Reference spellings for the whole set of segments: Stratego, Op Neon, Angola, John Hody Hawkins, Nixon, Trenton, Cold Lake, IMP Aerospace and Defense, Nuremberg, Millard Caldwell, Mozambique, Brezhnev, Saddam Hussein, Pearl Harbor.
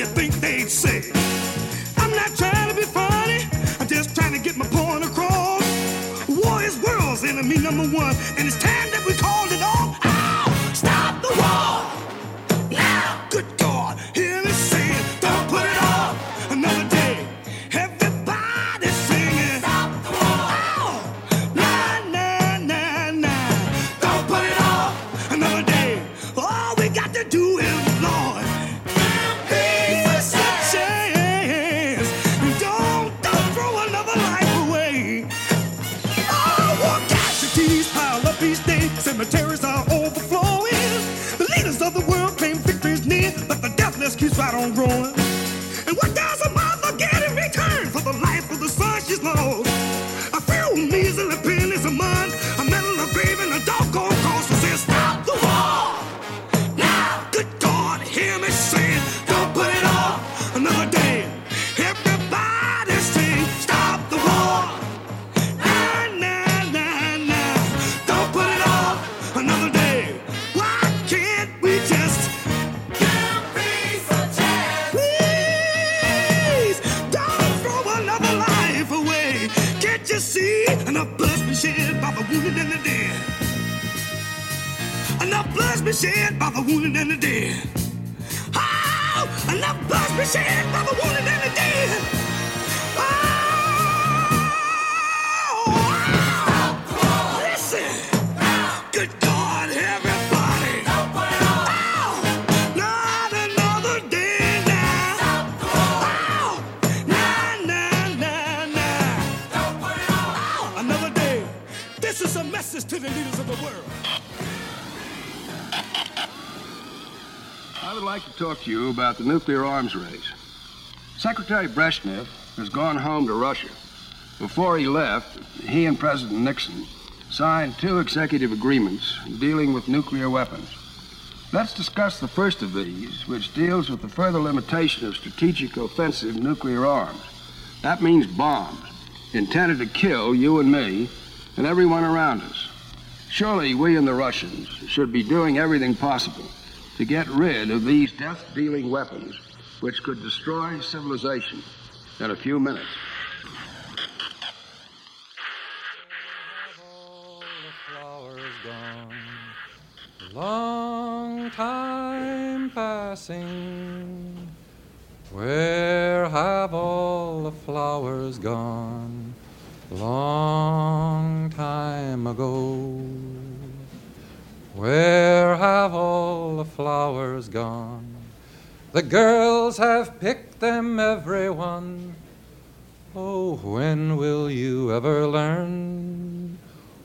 you think they'd say? I'm not trying to be funny, I'm just trying to get my point across. War is world's enemy number one, and it's time that we called it off. Ow! Stop the war! Now! Good God, hear me say it, don't put it off another day. Everybody sing it. Stop the war! Ow! Nah, nah, nah, nah. Don't put it off another day. All we got to do is cemeteries are overflowing. The leaders of the world claim victory's near, but the death list keeps right on growing. And what does a mother get in return for the life of the son she's lost? A few measly pennies a month, a medal, a grave, and a doggone cross that says, "Stop the war!" Now, good God, hear me say it. Don't put it off another day. Everybody sing, "Stop the war!" Enough blood's been shed by the wounded and the dead. Enough blood's been shed by the wounded and the dead. Oh, enough blood's been shed by the wounded and the dead. Oh, listen, good God, everybody, oh, not another day now. Oh, nah, nah, nah, nah. Another day. This is a message to the leaders of the world. I would like to talk to you about the nuclear arms race. Secretary Brezhnev has gone home to Russia. Before he left, he and President Nixon signed 2 executive agreements dealing with nuclear weapons. Let's discuss the first of these, which deals with the further limitation of strategic offensive nuclear arms. That means bombs intended to kill you and me and everyone around us. Surely we and the Russians should be doing everything possible to get rid of these death-dealing weapons, which could destroy civilization in a few minutes. All the flowers gone, long time passing. Where have all the flowers gone? Long time ago. Where have all the flowers gone? The girls have picked them, everyone. Oh, when will you ever learn?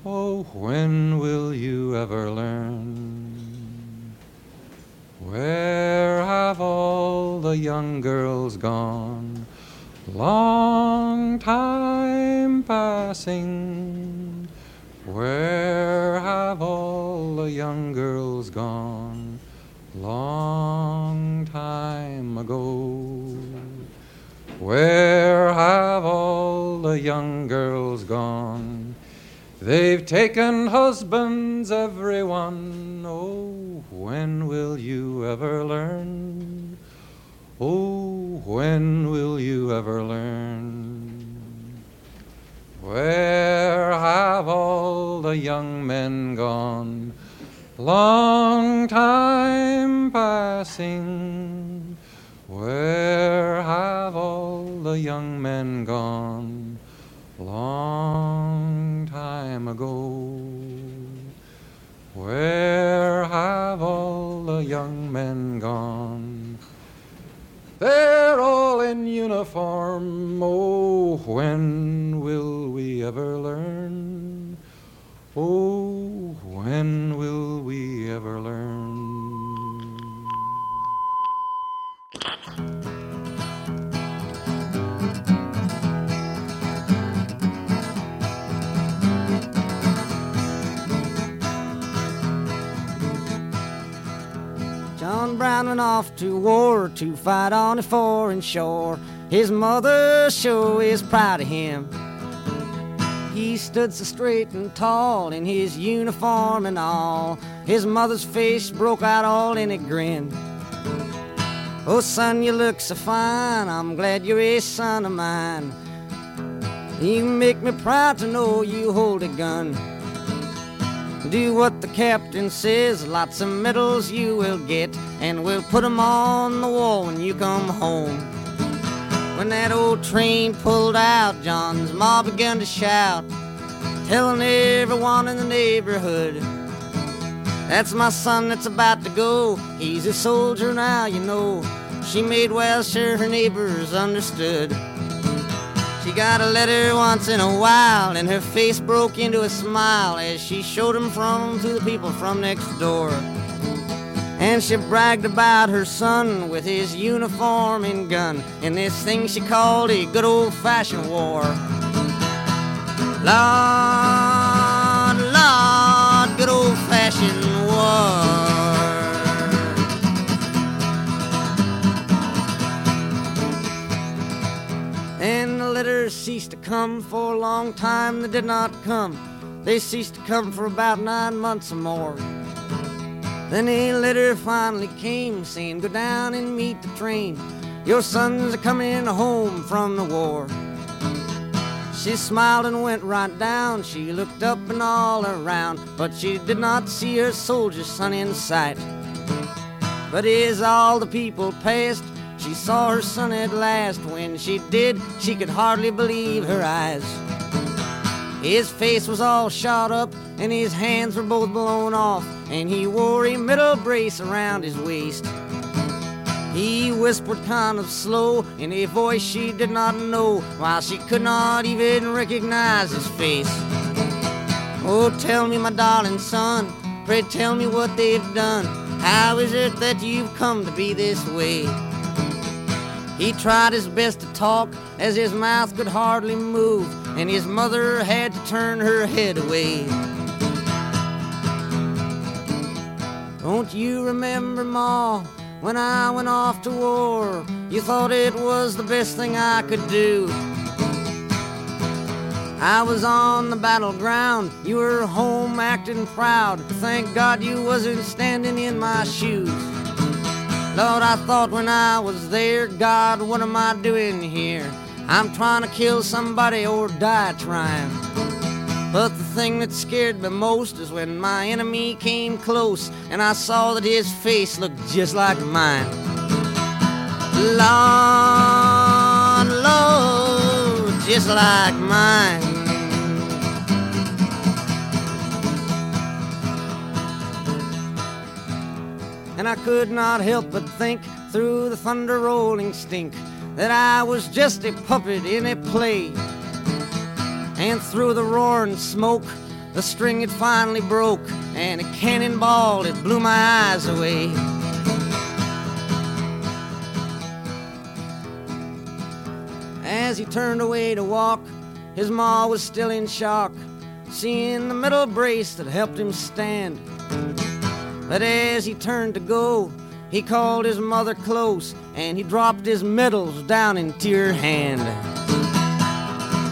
Oh, when will you ever learn? Where have all the young girls gone? Long time passing. Where have all the young girls gone? Long time ago. Where have all the young girls gone? They've taken husbands, everyone. Oh, when will you ever learn? Oh, when will you ever learn? Where have all the young men gone? Long time passing. Where have all the young men gone? Long time ago. Where have all the young men gone? They're all in uniform. Oh, when will we ever learn? Oh, when will we ever learn? John Brown went off to war to fight on a foreign shore. His mother sure is proud of him. He stood so straight and tall in his uniform and all. His mother's face broke out all in a grin. Oh, son, you look so fine, I'm glad you're a son of mine. You make me proud to know you hold a gun. Do what the captain says, lots of medals you will get, and we'll put them on the wall when you come home. When that old train pulled out, John's ma began to shout, telling everyone in the neighborhood, that's my son that's about to go, he's a soldier now, you know. She made well sure her neighbors understood. She got a letter once in a while, and her face broke into a smile as she showed him from to the people from next door. And she bragged about her son with his uniform and gun, in this thing she called a good old-fashioned war. Lord, good old-fashioned war. And the letters ceased to come. For a long time they did not come. They ceased to come for about 9 months or more. Then a letter finally came, saying, go down and meet the train, your sons are coming home from the war. She smiled and went right down. She looked up and all around, but she did not see her soldier son in sight. But as all the people passed, she saw her son at last. When she did, she could hardly believe her eyes. His face was all shot up, and his hands were both blown off, and he wore a metal brace around his waist. He whispered kind of slow in a voice she did not know, while she could not even recognize his face. Oh, tell me, my darling son, pray tell me what they've done. How is it that you've come to be this way? He tried his best to talk, as his mouth could hardly move, and his mother had to turn her head away. Don't you remember, Ma, when I went off to war? You thought it was the best thing I could do. I was on the battleground, you were home acting proud. Thank God you wasn't standing in my shoes. Lord, I thought when I was there, God, what am I doing here? I'm trying to kill somebody or die trying. But the thing that scared me most is when my enemy came close, and I saw that his face looked just like mine. Lord, Lord, just like mine. And I could not help but think, through the thunder rolling stink, that I was just a puppet in a play. And through the roaring smoke, the string it finally broke, and a cannonball, it blew my eyes away. As he turned away to walk, his ma was still in shock, seeing the metal brace that helped him stand. But as he turned to go, he called his mother close, and he dropped his medals down into her hand.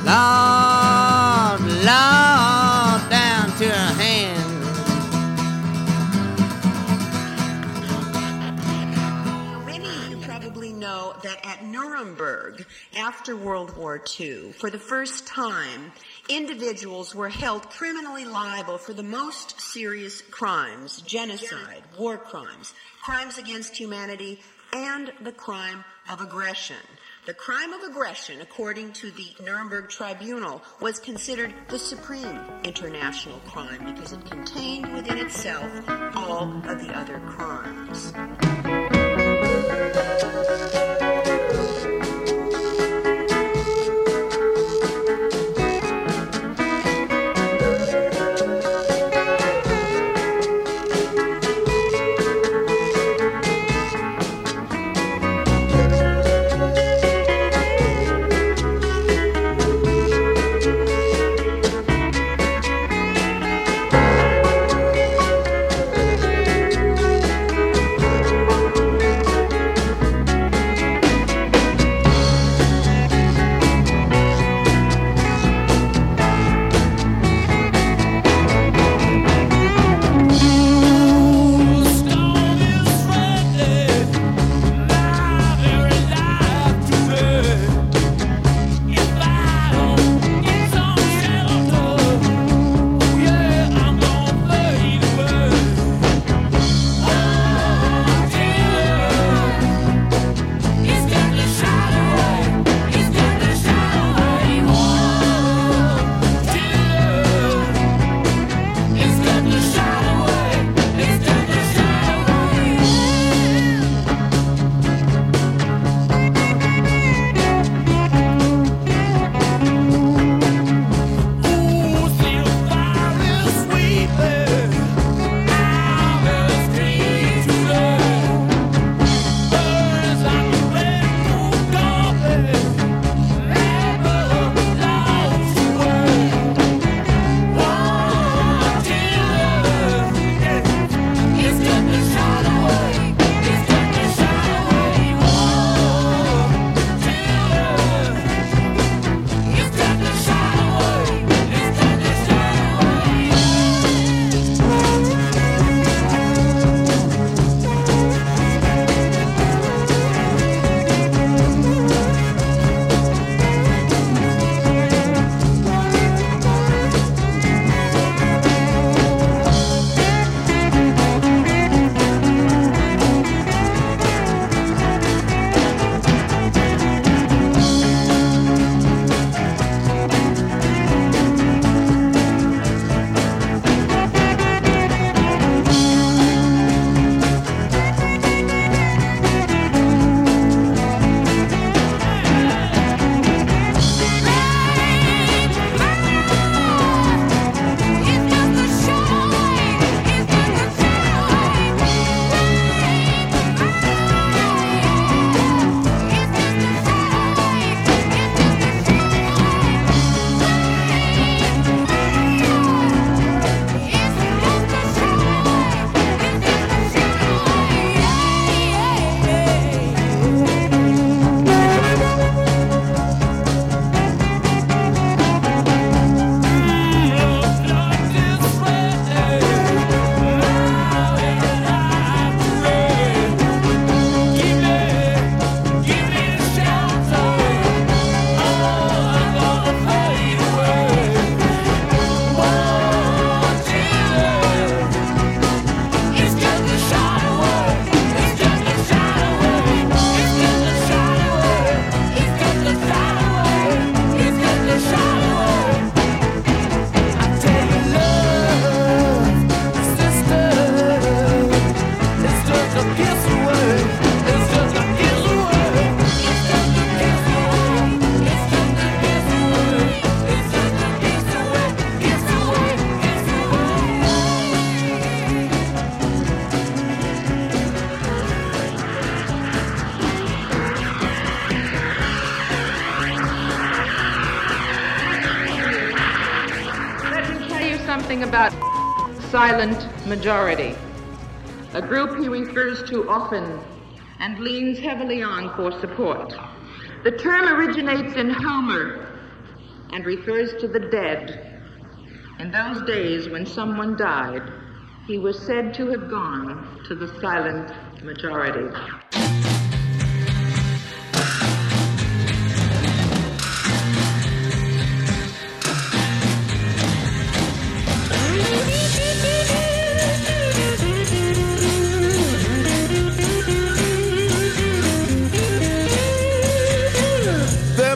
Lord, down to her hand. Know that at Nuremberg, after World War II, for the first time, individuals were held criminally liable for the most serious crimes: genocide, war crimes, crimes against humanity, and the crime of aggression. The crime of aggression, according to the Nuremberg Tribunal, was considered the supreme international crime because it contained within itself all of the other crimes. something about silent majority, a group he refers to often and leans heavily on for support. The term originates in Homer and refers to the dead. In those days when someone died, he was said to have gone to the silent majority. There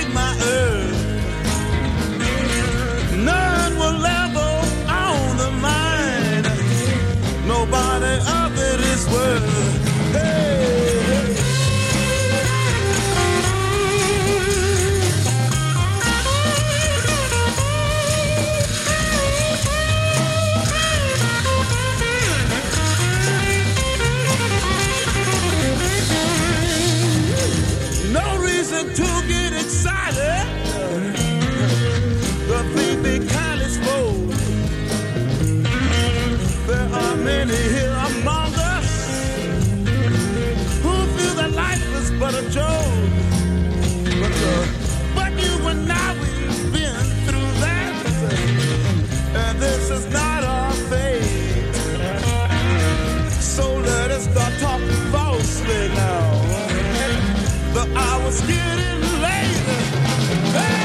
my earth. None will level on the mind, nobody of it is worth. Hey! To get excited, the big college road. There are many here among us who feel that life is but a joke. But you and I, we've been through that, and this is not our fate. So let us start talking falsely now. The hour's getting later. Hey!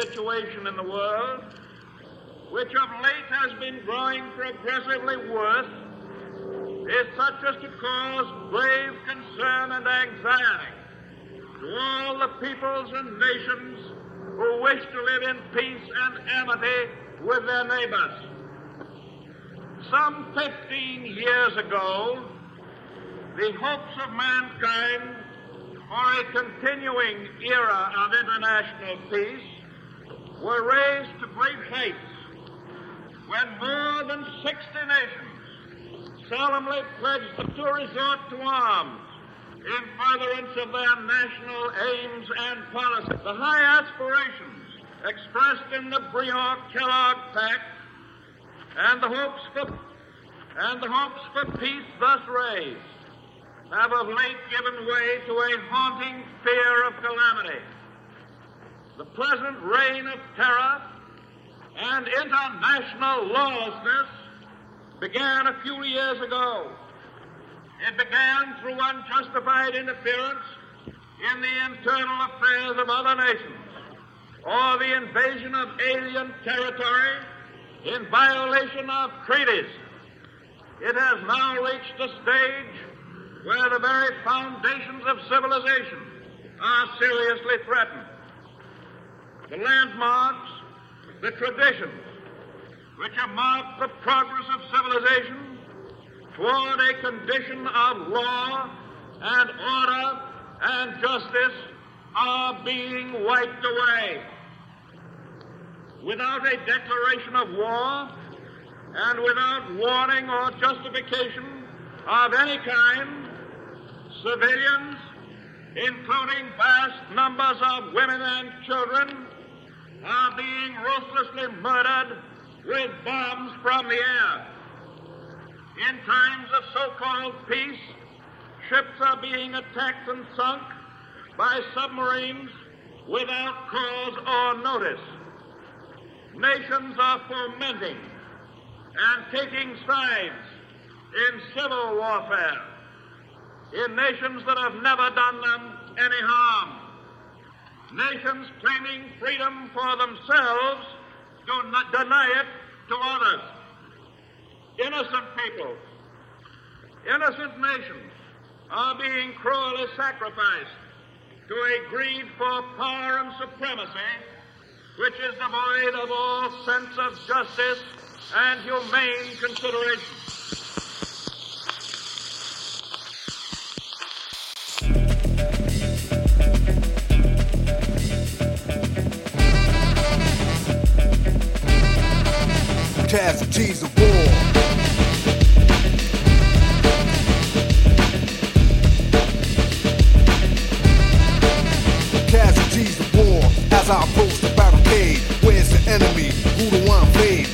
Situation in the world, which of late has been growing progressively worse, is such as to cause grave concern and anxiety to all the peoples and nations who wish to live in peace and amity with their neighbors. Some 15 years ago, the hopes of mankind for a continuing era of international peace were raised to great heights when more than 60 nations solemnly pledged to resort to arms in furtherance of their national aims and policies. The high aspirations expressed in the Brezhnev-Kellogg Pact and the hopes for peace thus raised have of late given way to a haunting fear of calamity. The present reign of terror and international lawlessness began a few years ago. It began through unjustified interference in the internal affairs of other nations, or the invasion of alien territory in violation of treaties. It has now reached a stage where the very foundations of civilization are seriously threatened. The landmarks, the traditions, which have marked the progress of civilization toward a condition of law and order and justice, are being wiped away. Without a declaration of war, and without warning or justification of any kind, civilians, including vast numbers of women and children, are being ruthlessly murdered with bombs from the air. In times of so-called peace, ships are being attacked and sunk by submarines without cause or notice. Nations are fomenting and taking sides in civil warfare, in nations that have never done them any harm. Nations claiming freedom for themselves do not deny it to others. Innocent people, innocent nations are being cruelly sacrificed to a greed for power and supremacy which is devoid of all sense of justice and humane consideration. Casualties of war. Casualties of war. As I approach the barricade, where's the enemy? Who do I invade?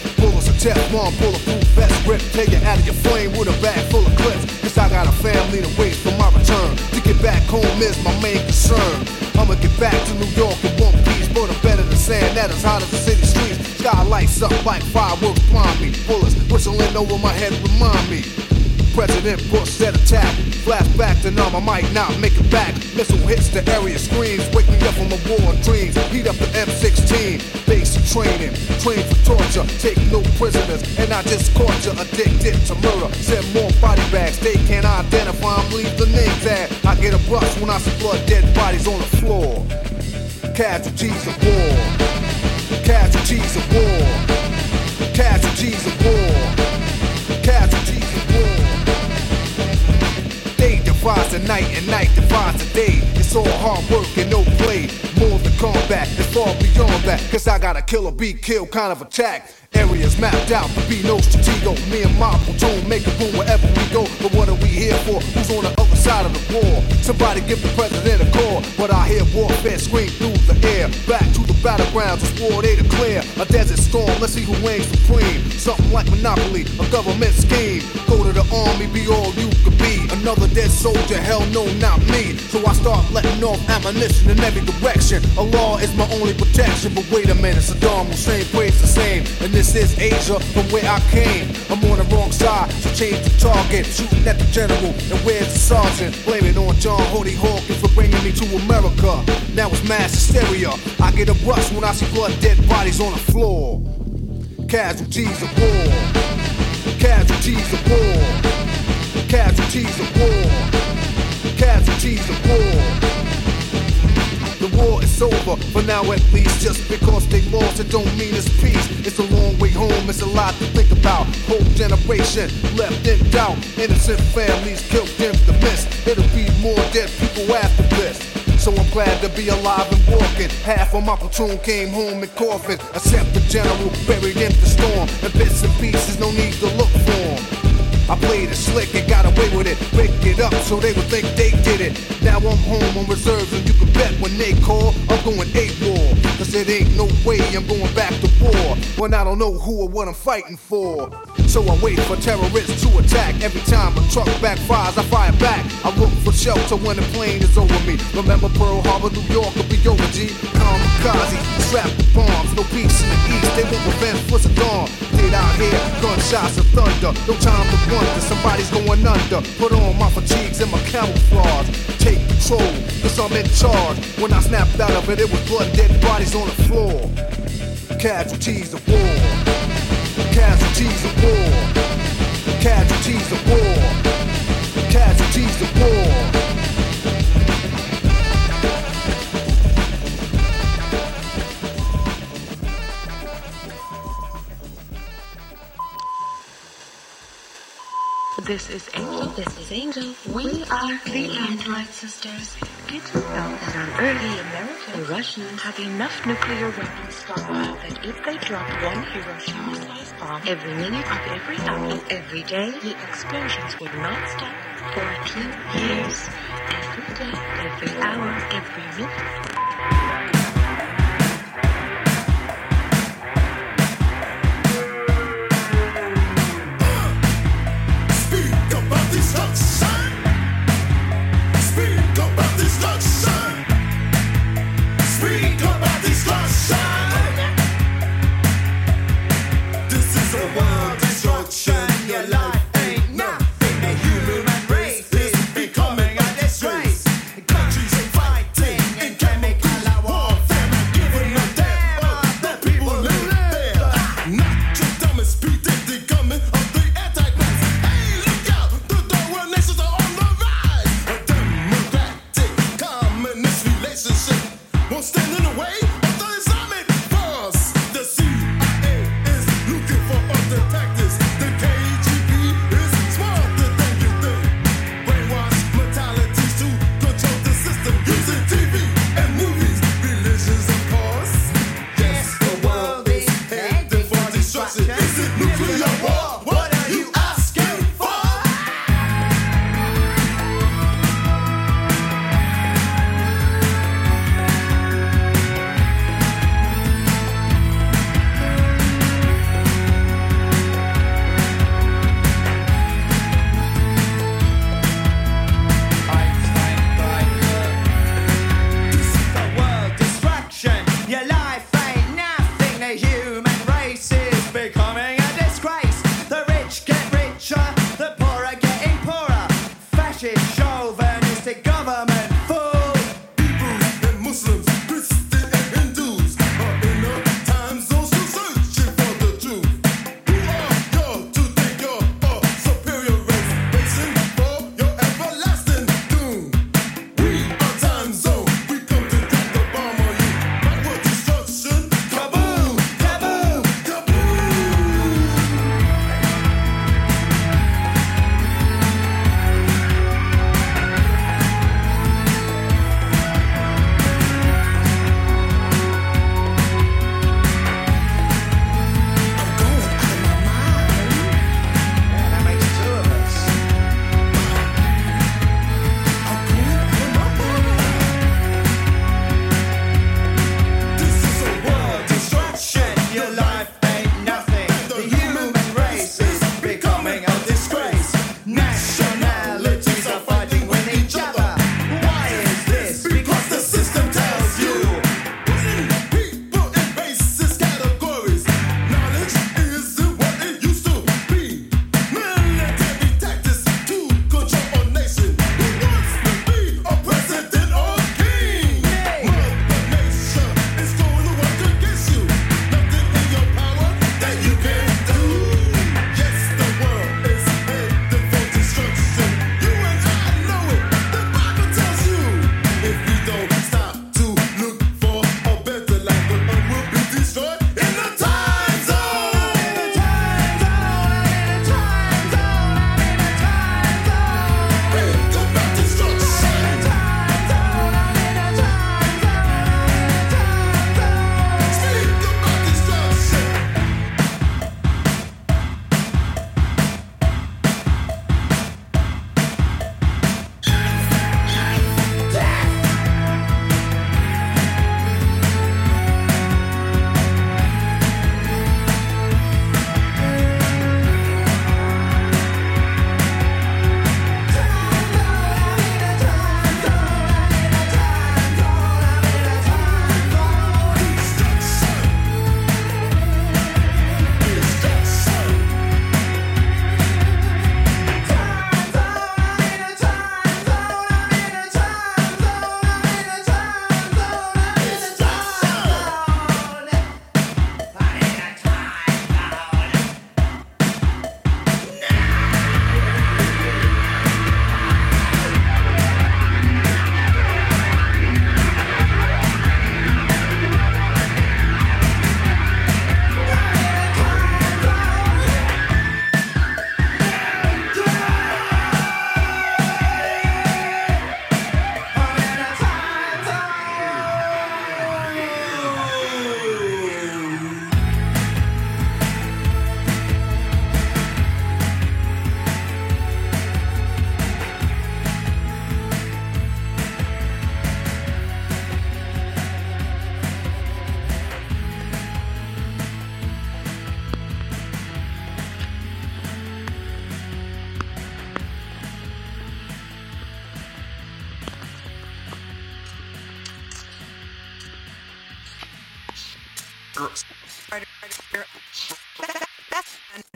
Teflon, pull a food vest, grip, take it out of your flame with a bag full of clips. Cause I got a family to wait for my return. To get back home is my main concern. I'ma get back to New York in one piece, but I'm better than sand that is hot as the city streets. Sky lights up like fireworks blind me. Bullets whistling over my head remind me. President Bush said attack. Flashback to numb, I might not make it back. Missile hits the area, screams. Wake me up from my war dreams. Heat up the M16. Basic training, train for torture. Take no prisoners, and I just caught you. Addicted to murder, send more body bags. They can't identify them, leave the names at. I get a rush when I see blood, dead bodies on the floor. Casualties of war. Casualties of war. Casualties of war. Casualties of war. Divides the night and night divides the day. It's all hard work and no play. More than combat, it's far beyond that. Cause I gotta kill or be killed kind of attack. Areas mapped out, but be no stratego. Me and my platoon make a boom wherever we go. But what are we here for? Who's on the other side of the war? Somebody give the president a call. But I hear warfare scream through the air. Back to the battlegrounds, it's war they declare. A desert storm, let's see who reigns supreme. Something like Monopoly, a government scheme. Go to the army, be all you could be. Another dead soldier, hell no, not me. So I start letting off ammunition in every direction. A law is my only protection. But wait a minute, Saddam Hussein prays the same. And this is Asia from where I came. I'm on the wrong side, so change the target. Shooting at the general, and where's the sergeant? Blaming on John Hody Hawkins for bringing me to America. Now it's mass hysteria. I get a rush when I see blood, dead bodies on the floor. Casualties of war. Casualties of war. Casualties of war. Casualties of war. The war is over, for now at least. Just because they lost, it don't mean it's peace. It's a long way home, it's a lot to think about. Whole generation left in doubt. Innocent families killed in the mist. It'll be more dead people after this. So I'm glad to be alive and walking. Half of my platoon came home in coffins, except the general buried in the storm. And bits and pieces, no need to look for 'em. I played it slick and got away with it. Picked it up so they would think they did it. Now I'm home on reserves and you can bet when they call, I'm going AWOL. Cause it ain't no way I'm going back to war when I don't know who or what I'm fighting for. So I wait for terrorists to attack. Every time a truck backfires, I fire back. I look for shelter when the plane is over me. Remember Pearl Harbor, New York will be over, G. Kamikaze, strapped with bombs. No peace in the east, they want revenge for Saddam. Did I hear gunshots of thunder? No time to wonder, somebody's going under. Put on my fatigues and my camouflage. Take control, cause I'm in charge. When I snapped out of it, it was blood, dead bodies on the floor. Casualties of war. Casualties of war. Casualties of war. Casualties of war. This is Angel. This is Angel. We are the Android Sisters. Did you know that on Earth, America and Russians have enough nuclear weapons stockpile that if they drop one Hiroshima-sized bomb every minute of every hour of every day, the explosions would not stop for a few years. Every day, every hour, every minute. Countries are fighting and can't make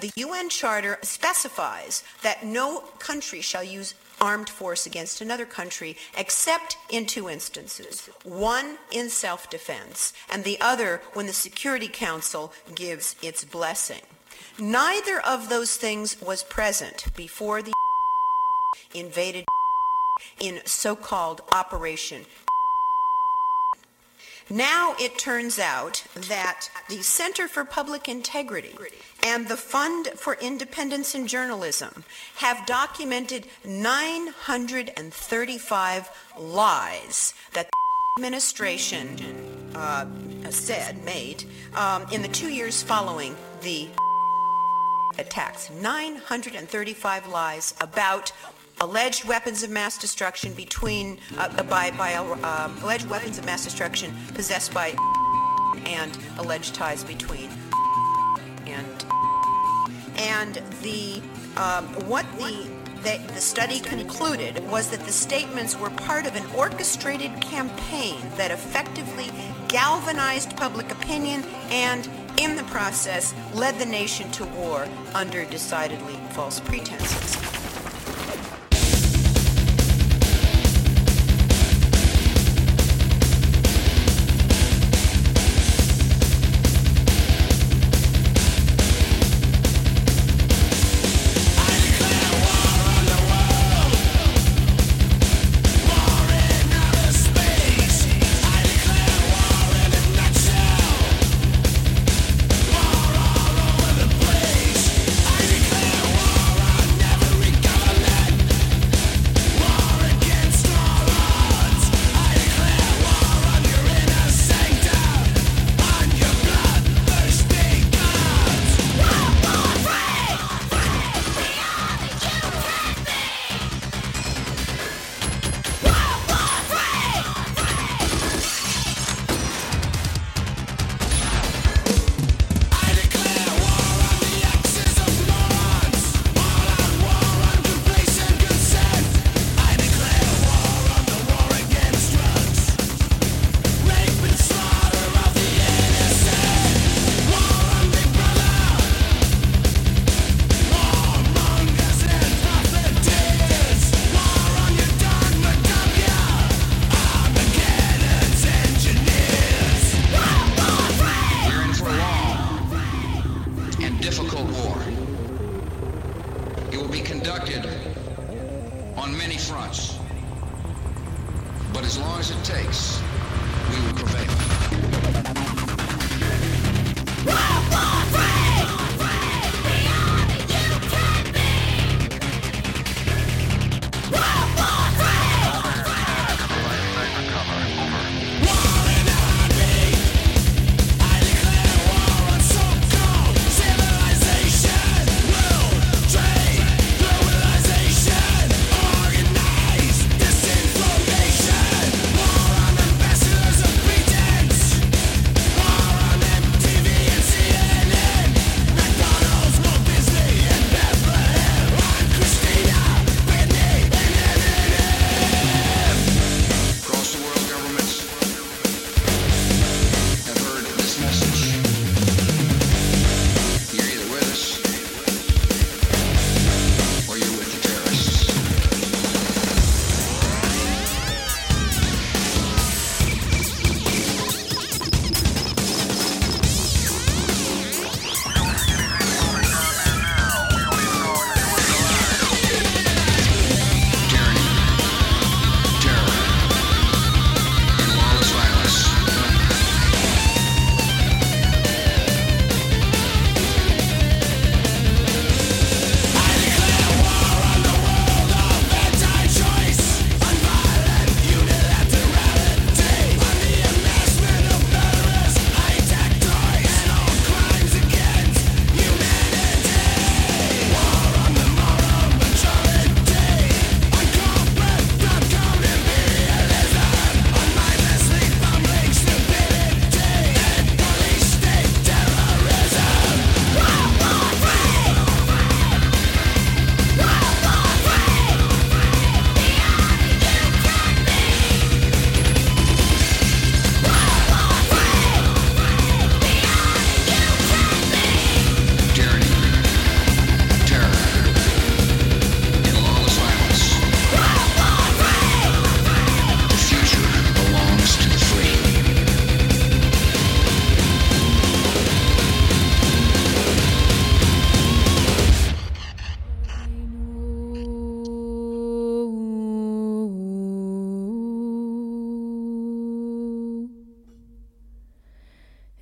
The UN Charter specifies that no country shall use armed force against another country except in two instances, one in self-defense and the other when the Security Council gives its blessing. Neither of those things was present before the invaded in so-called Operation. Now it turns out that the Center for Public Integrity and the Fund for Independence in Journalism have documented 935 lies that the administration made in the 2 years following the attacks. 935 lies about alleged weapons of mass destruction alleged weapons of mass destruction possessed by and alleged ties between and the the study concluded was that the statements were part of an orchestrated campaign that effectively galvanized public opinion and, in the process, led the nation to war under decidedly false pretenses.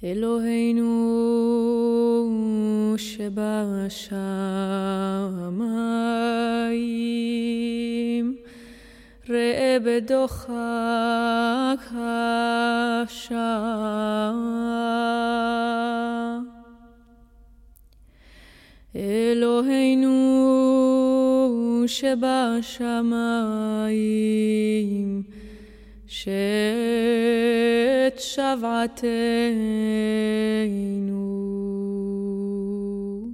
Eloheinu shebarashamayim Re'eh bedochak hasha'ah Eloheinu shebarashamayim Shet shavateinu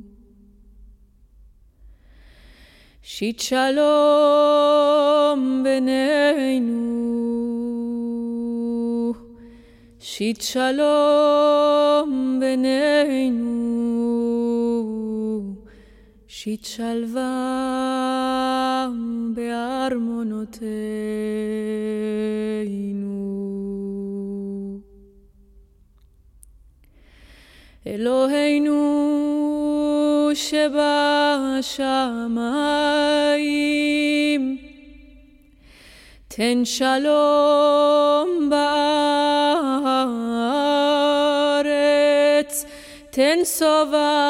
Shit shalom beneinu Shit shalom beneinu Shit shalva be'armonoteinu Eloheinu sheba'ashamayim Ten shalom ba'aretz Ten sova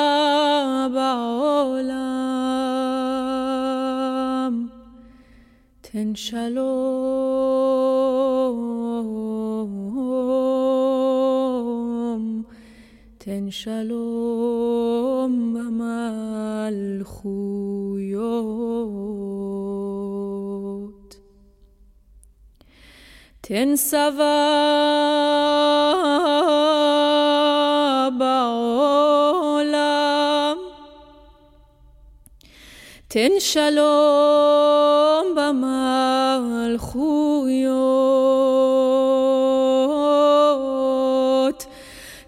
ba'olam Ten shalom Ten shalom ba'malchuyot Ten sava ba'olam Ten shalom ba'malchuyot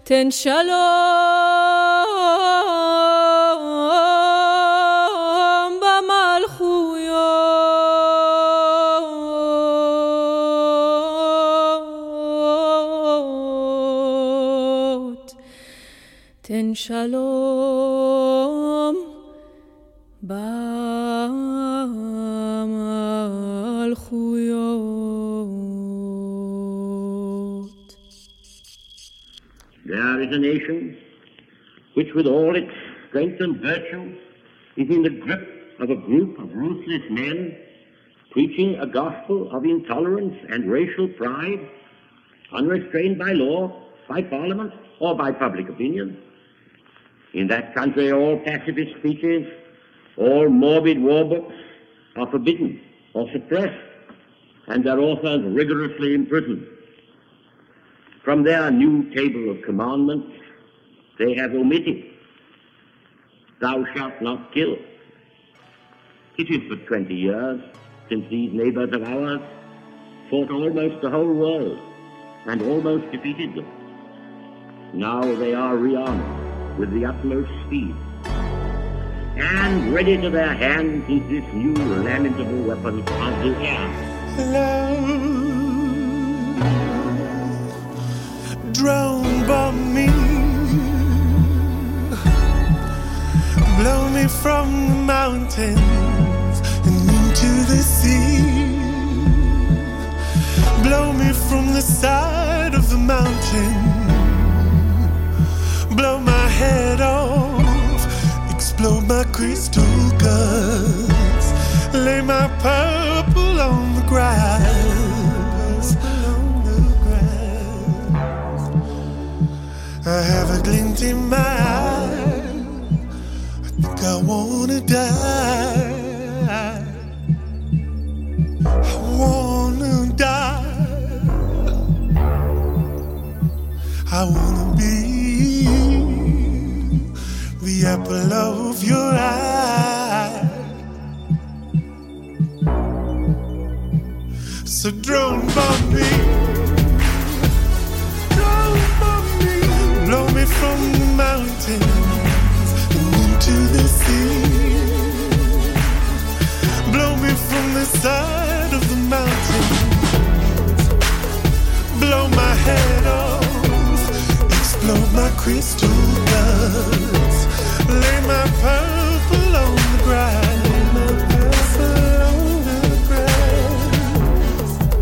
Ten shalom ba'malchuyot Ten shalom Ba'malchuyot. There is a nation which, with all its strength and virtue, is in the grip of a group of ruthless men preaching a gospel of intolerance and racial pride, unrestrained by law, by parliament, or by public opinion. In that country, all pacifist speeches, all morbid war books are forbidden or suppressed, and their authors rigorously imprisoned. From their new table of commandments, they have omitted, "Thou shalt not kill." It is but 20 years since these neighbors of ours fought almost the whole world and almost defeated them. Now they are rearmed with the utmost speed, and ready to their hands is this new lamentable weapon of the air. Love, drowned by me, blow me from the mountains and into the sea. Blow me from the side of the mountain, blow my head off. Blow my crystal guns, lay my purple on the grass. I have a glint in my eye, I think I wanna die. I wanna die. I wanna be the apple of your eye. So drone bomb me, blow me from the mountains and into the sea. Blow me from the side of the mountains, blow my head off, explode my crystal guns. Lay my purple on the ground, lay my purple on the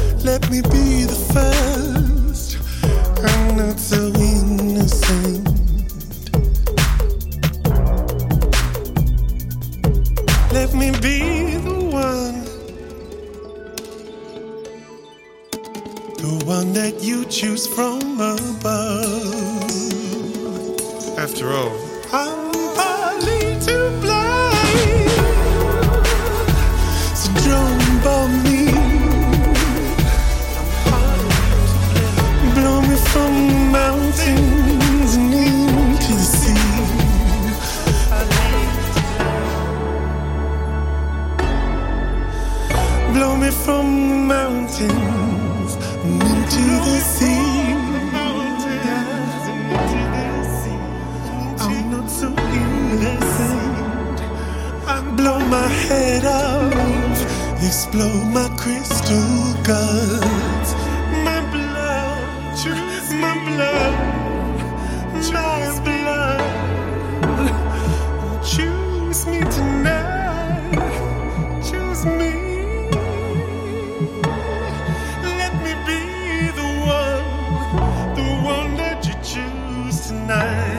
ground. Let me be the first after all. I'm partly to blame, so don't bomb me. Blow me from the mountains and into the sea. Blow me from the mountains and into the sea. Blow my head off, explode my crystal guns. My blood, my blood. Choose me tonight, choose me. Let me be the one that you choose tonight.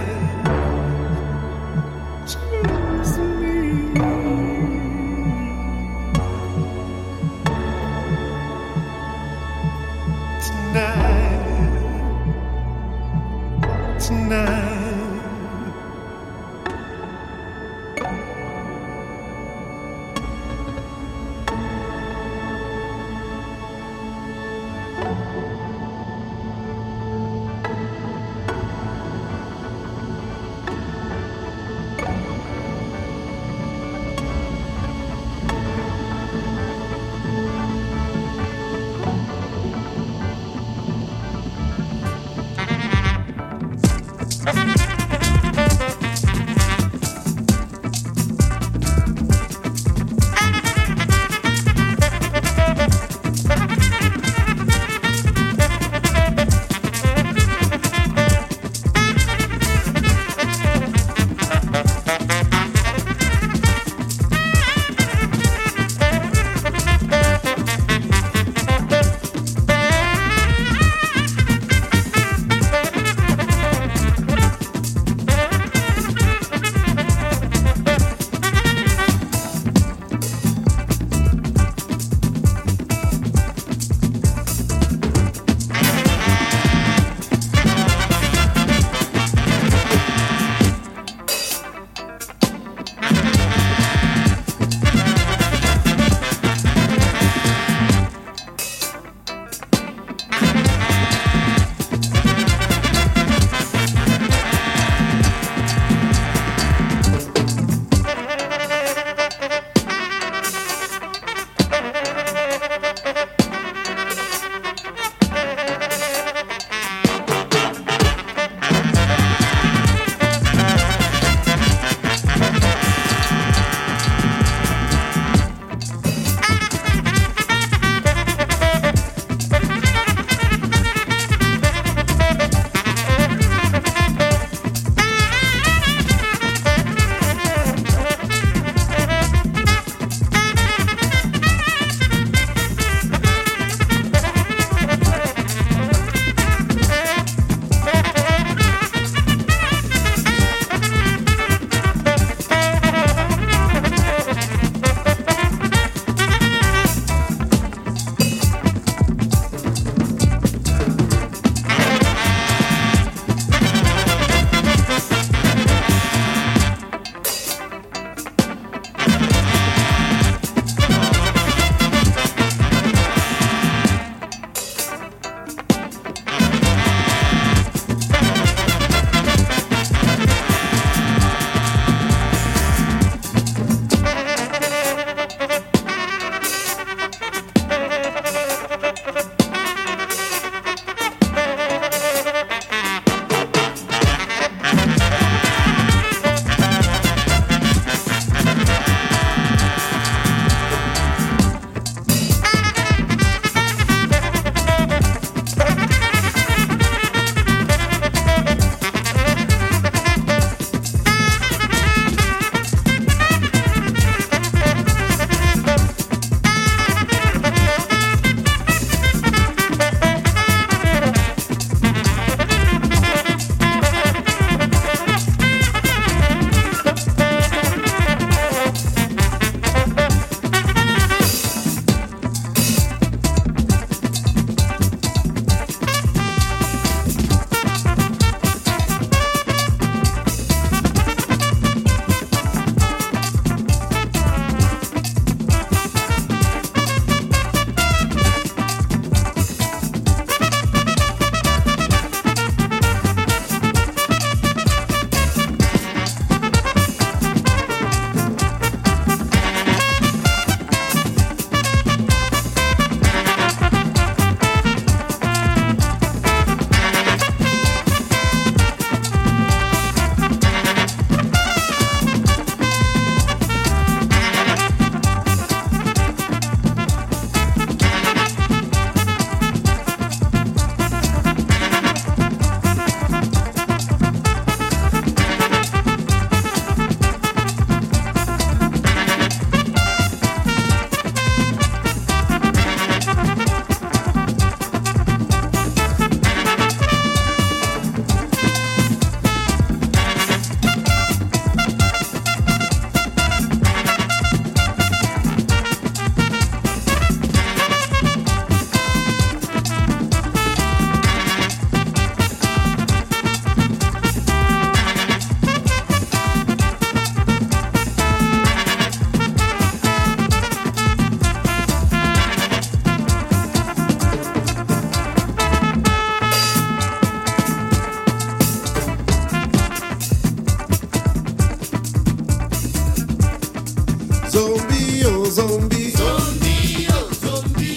zombie. Zombie, oh zombie.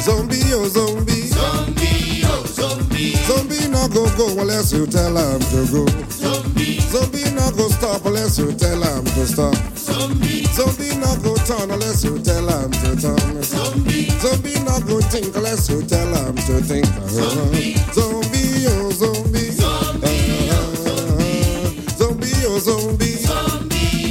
Zombie, oh zombie. Zombie, oh zombie. Zombie no go go unless you tell him to go. Zombie, zombie no go stop unless you tell him to stop. Zombie, zombie no go turn unless you tell him to turn. Zombie, zombie no go think unless you tell him to think. Zombie, zombie, oh zombie. Zombie, oh zombie. Zombie, oh zombie. Zombie,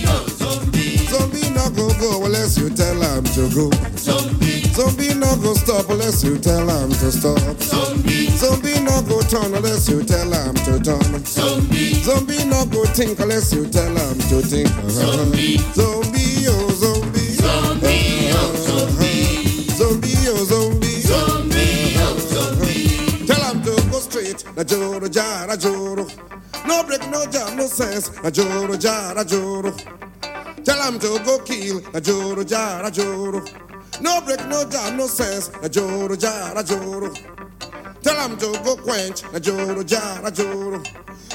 oh zombie. Zombie no go go unless you tell him to go. Zombie, zombie no go stop unless you tell him to stop. Zombie, zombie no go turn unless you tell him to turn. Zombie, zombie no go think unless you tell him to think. Zombie, zombie, oh zombie. Zombie, oh zombie. Zombie, oh zombie. Zombie, oh zombie. Tell him to go straight. Na joro jara joro. No break, no jam, no sense. Na joro jara joro. Tell him to go kill. Na joro jara joro. No break, no jam, no sense. Na joro jara joro. Tell him to go quench. Na joro jara joro.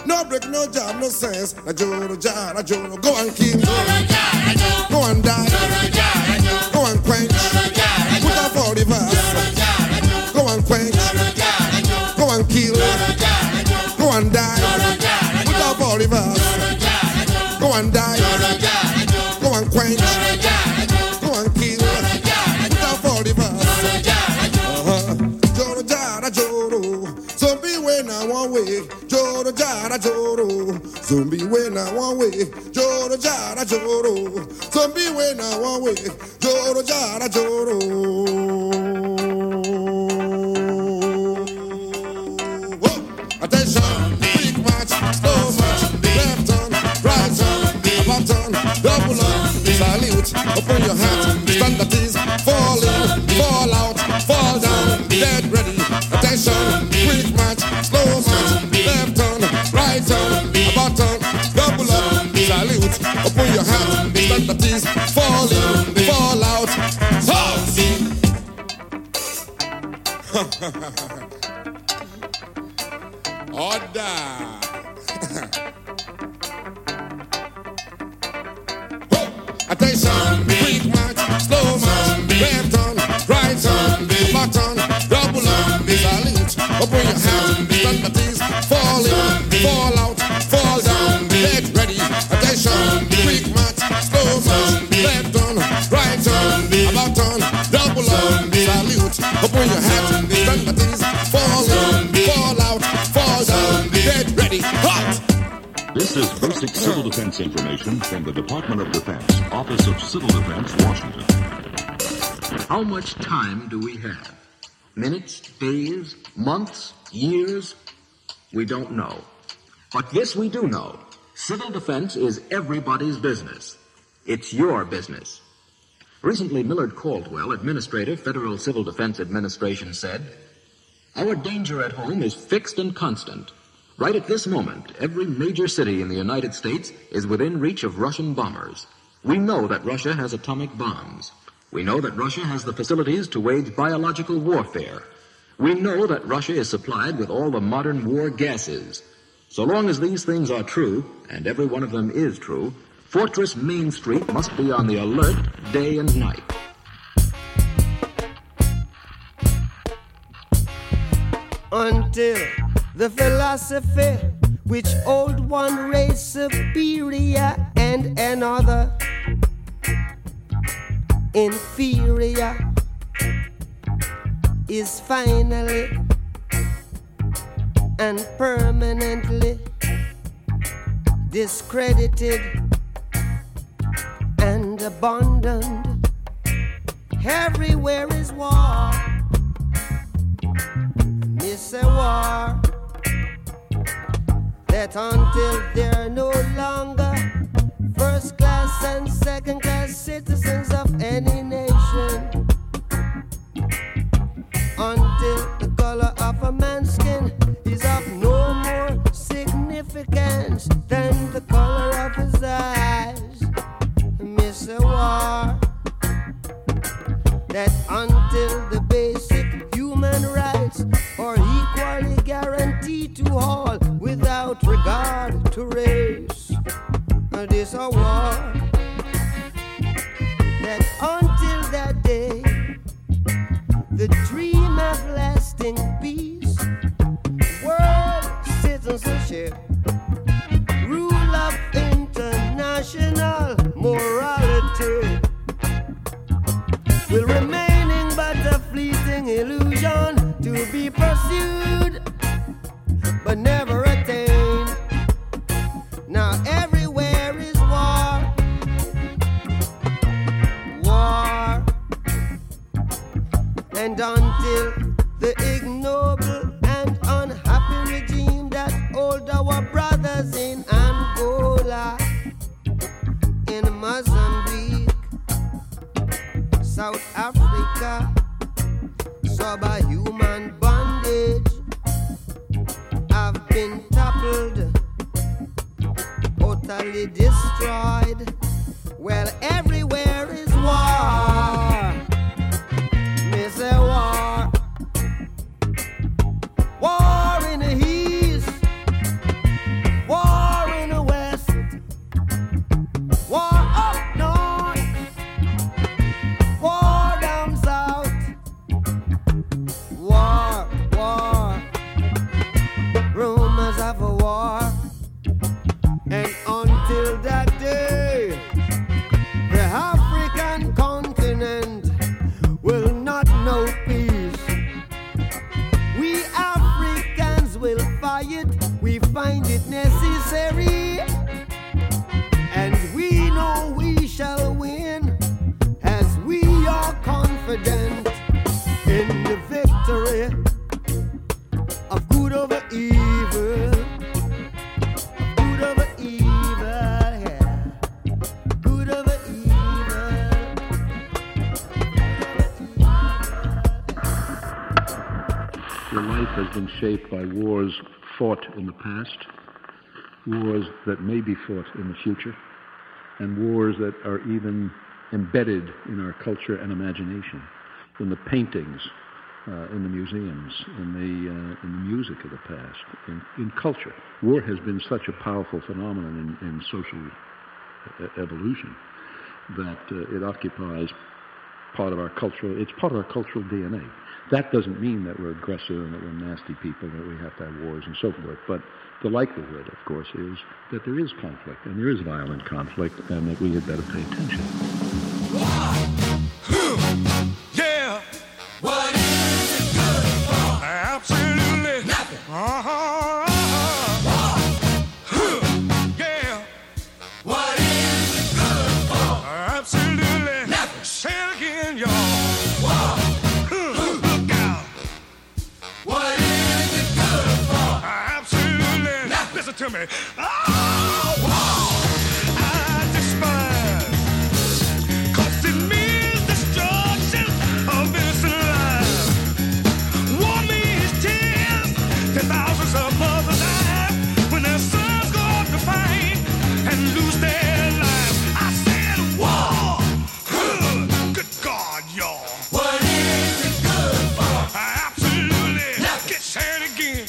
No break, no jam, no sense. Na joro jara joro. Go and kill. Joro jara joro. Go and die. Joro jara joro. Go and quench. Joro jara joro. Put up all the verse. Joro jara joro. Go and quench. Joro jara joro. Go and kill. Joro jara joro. Go and die. Joro jara joro. Put up all the verse. Joro jara joro. Go and die. Joro jara joro. Go and quench. Joro jara joro. Go and kill. Joro jara joro. Put up all the verse. Joro jara joro. Joro jara joro. Zombie when I one way. Joro jara joro. Zombie when I one way. Joro jara joro. Zombie when I one way. Joro jara joro. Oh, attention. Big match. Slow match. Left turn. Right turn. About turn. Double up. Salute. Open your hands. Stand at ease. Fall in. Fall out. Fall down. Get ready. Attention. Quick match. Slow match. Left turn. Right turn. About turn. Double up. Salute. Open your hands. Stand at ease. Fall in. Fall out. Order. Attention, quick match, slow match, left on, right on, back on, double on, salute, open your hands, stand at ease, fall in, fall out, fall down, get ready. Attention, quick match, slow match, left on, right on, about on, double on, salute, open your hands, stand at ease, fall in, fall out, fall down, get ready. Hot! This is basic civil defense information from the Department of Defense, Office of Civil Defense, Washington. How much time do we have? Minutes, days, months, years? We don't know. But this we do know. Civil defense is everybody's business. It's your business. Recently, Millard Caldwell, Administrator, Federal Civil Defense Administration, said, "Our danger at home is fixed and constant. Right at this moment, every major city in the United States is within reach of Russian bombers. We know that Russia has atomic bombs. We know that Russia has the facilities to wage biological warfare. We know that Russia is supplied with all the modern war gases. So long as these things are true, and every one of them is true, Fortress Main Street must be on the alert day and night." Until the philosophy which hold one race superior and another inferior is finally and permanently discredited and abandoned. Everywhere is war. It's a war that until they're no longer first class and second class citizens of any nation, until the color of a man's skin is of no more significance than the color of his eyes, miss a war that until the basic human rights are equally guaranteed to all without regard to race, this a war that until to dream of lasting peace, world citizenship, rule of international morality, will remaining but a fleeting illusion to be pursued but never attained. Now everywhere is war, war, and until the ignoble and unhappy regime that hold our brothers in Angola, in Mozambique, South Africa, subhuman bondage, I've been toppled, totally destroyed. Well, everywhere is war. Me say war. War in the east, war in the west, war up north, war down south. War, war, rumors of a war. And until that day, the African continent will not know peace. We Africans will fight, we find it necessary, and we know we shall win, as we are confident in the victory of good over evil. Has been shaped by wars fought in the past, wars that may be fought in the future, and wars that are even embedded in our culture and imagination, in the paintings, in the museums, in the music of the past, in culture. War has been such a powerful phenomenon in social evolution that it occupies part of our cultural, it's part of our cultural DNA. That doesn't mean that we're aggressive and that we're nasty people, that we have to have wars and so forth, but the likelihood, of course, is that there is conflict, and there is violent conflict, and that we had better pay attention. Yeah. What is it good for? Absolutely nothing. Yeah. What is it good for? Absolutely nothing. Say it again, y'all. To me. Oh, war, I despise, 'cause it means destruction of innocent lives. War means tears to thousands of mothers' eyes when their sons go up to fight and lose their lives. I said war. Good God, y'all. What is it good for? Absolutely nothing. Get sad again.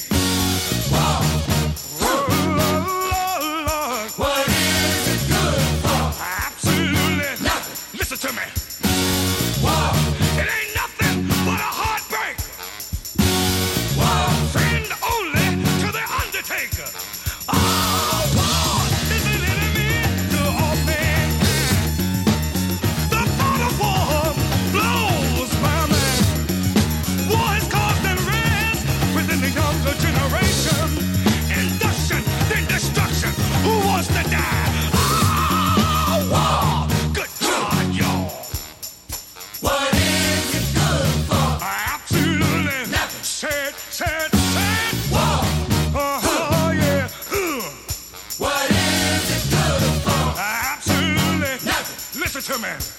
Come on.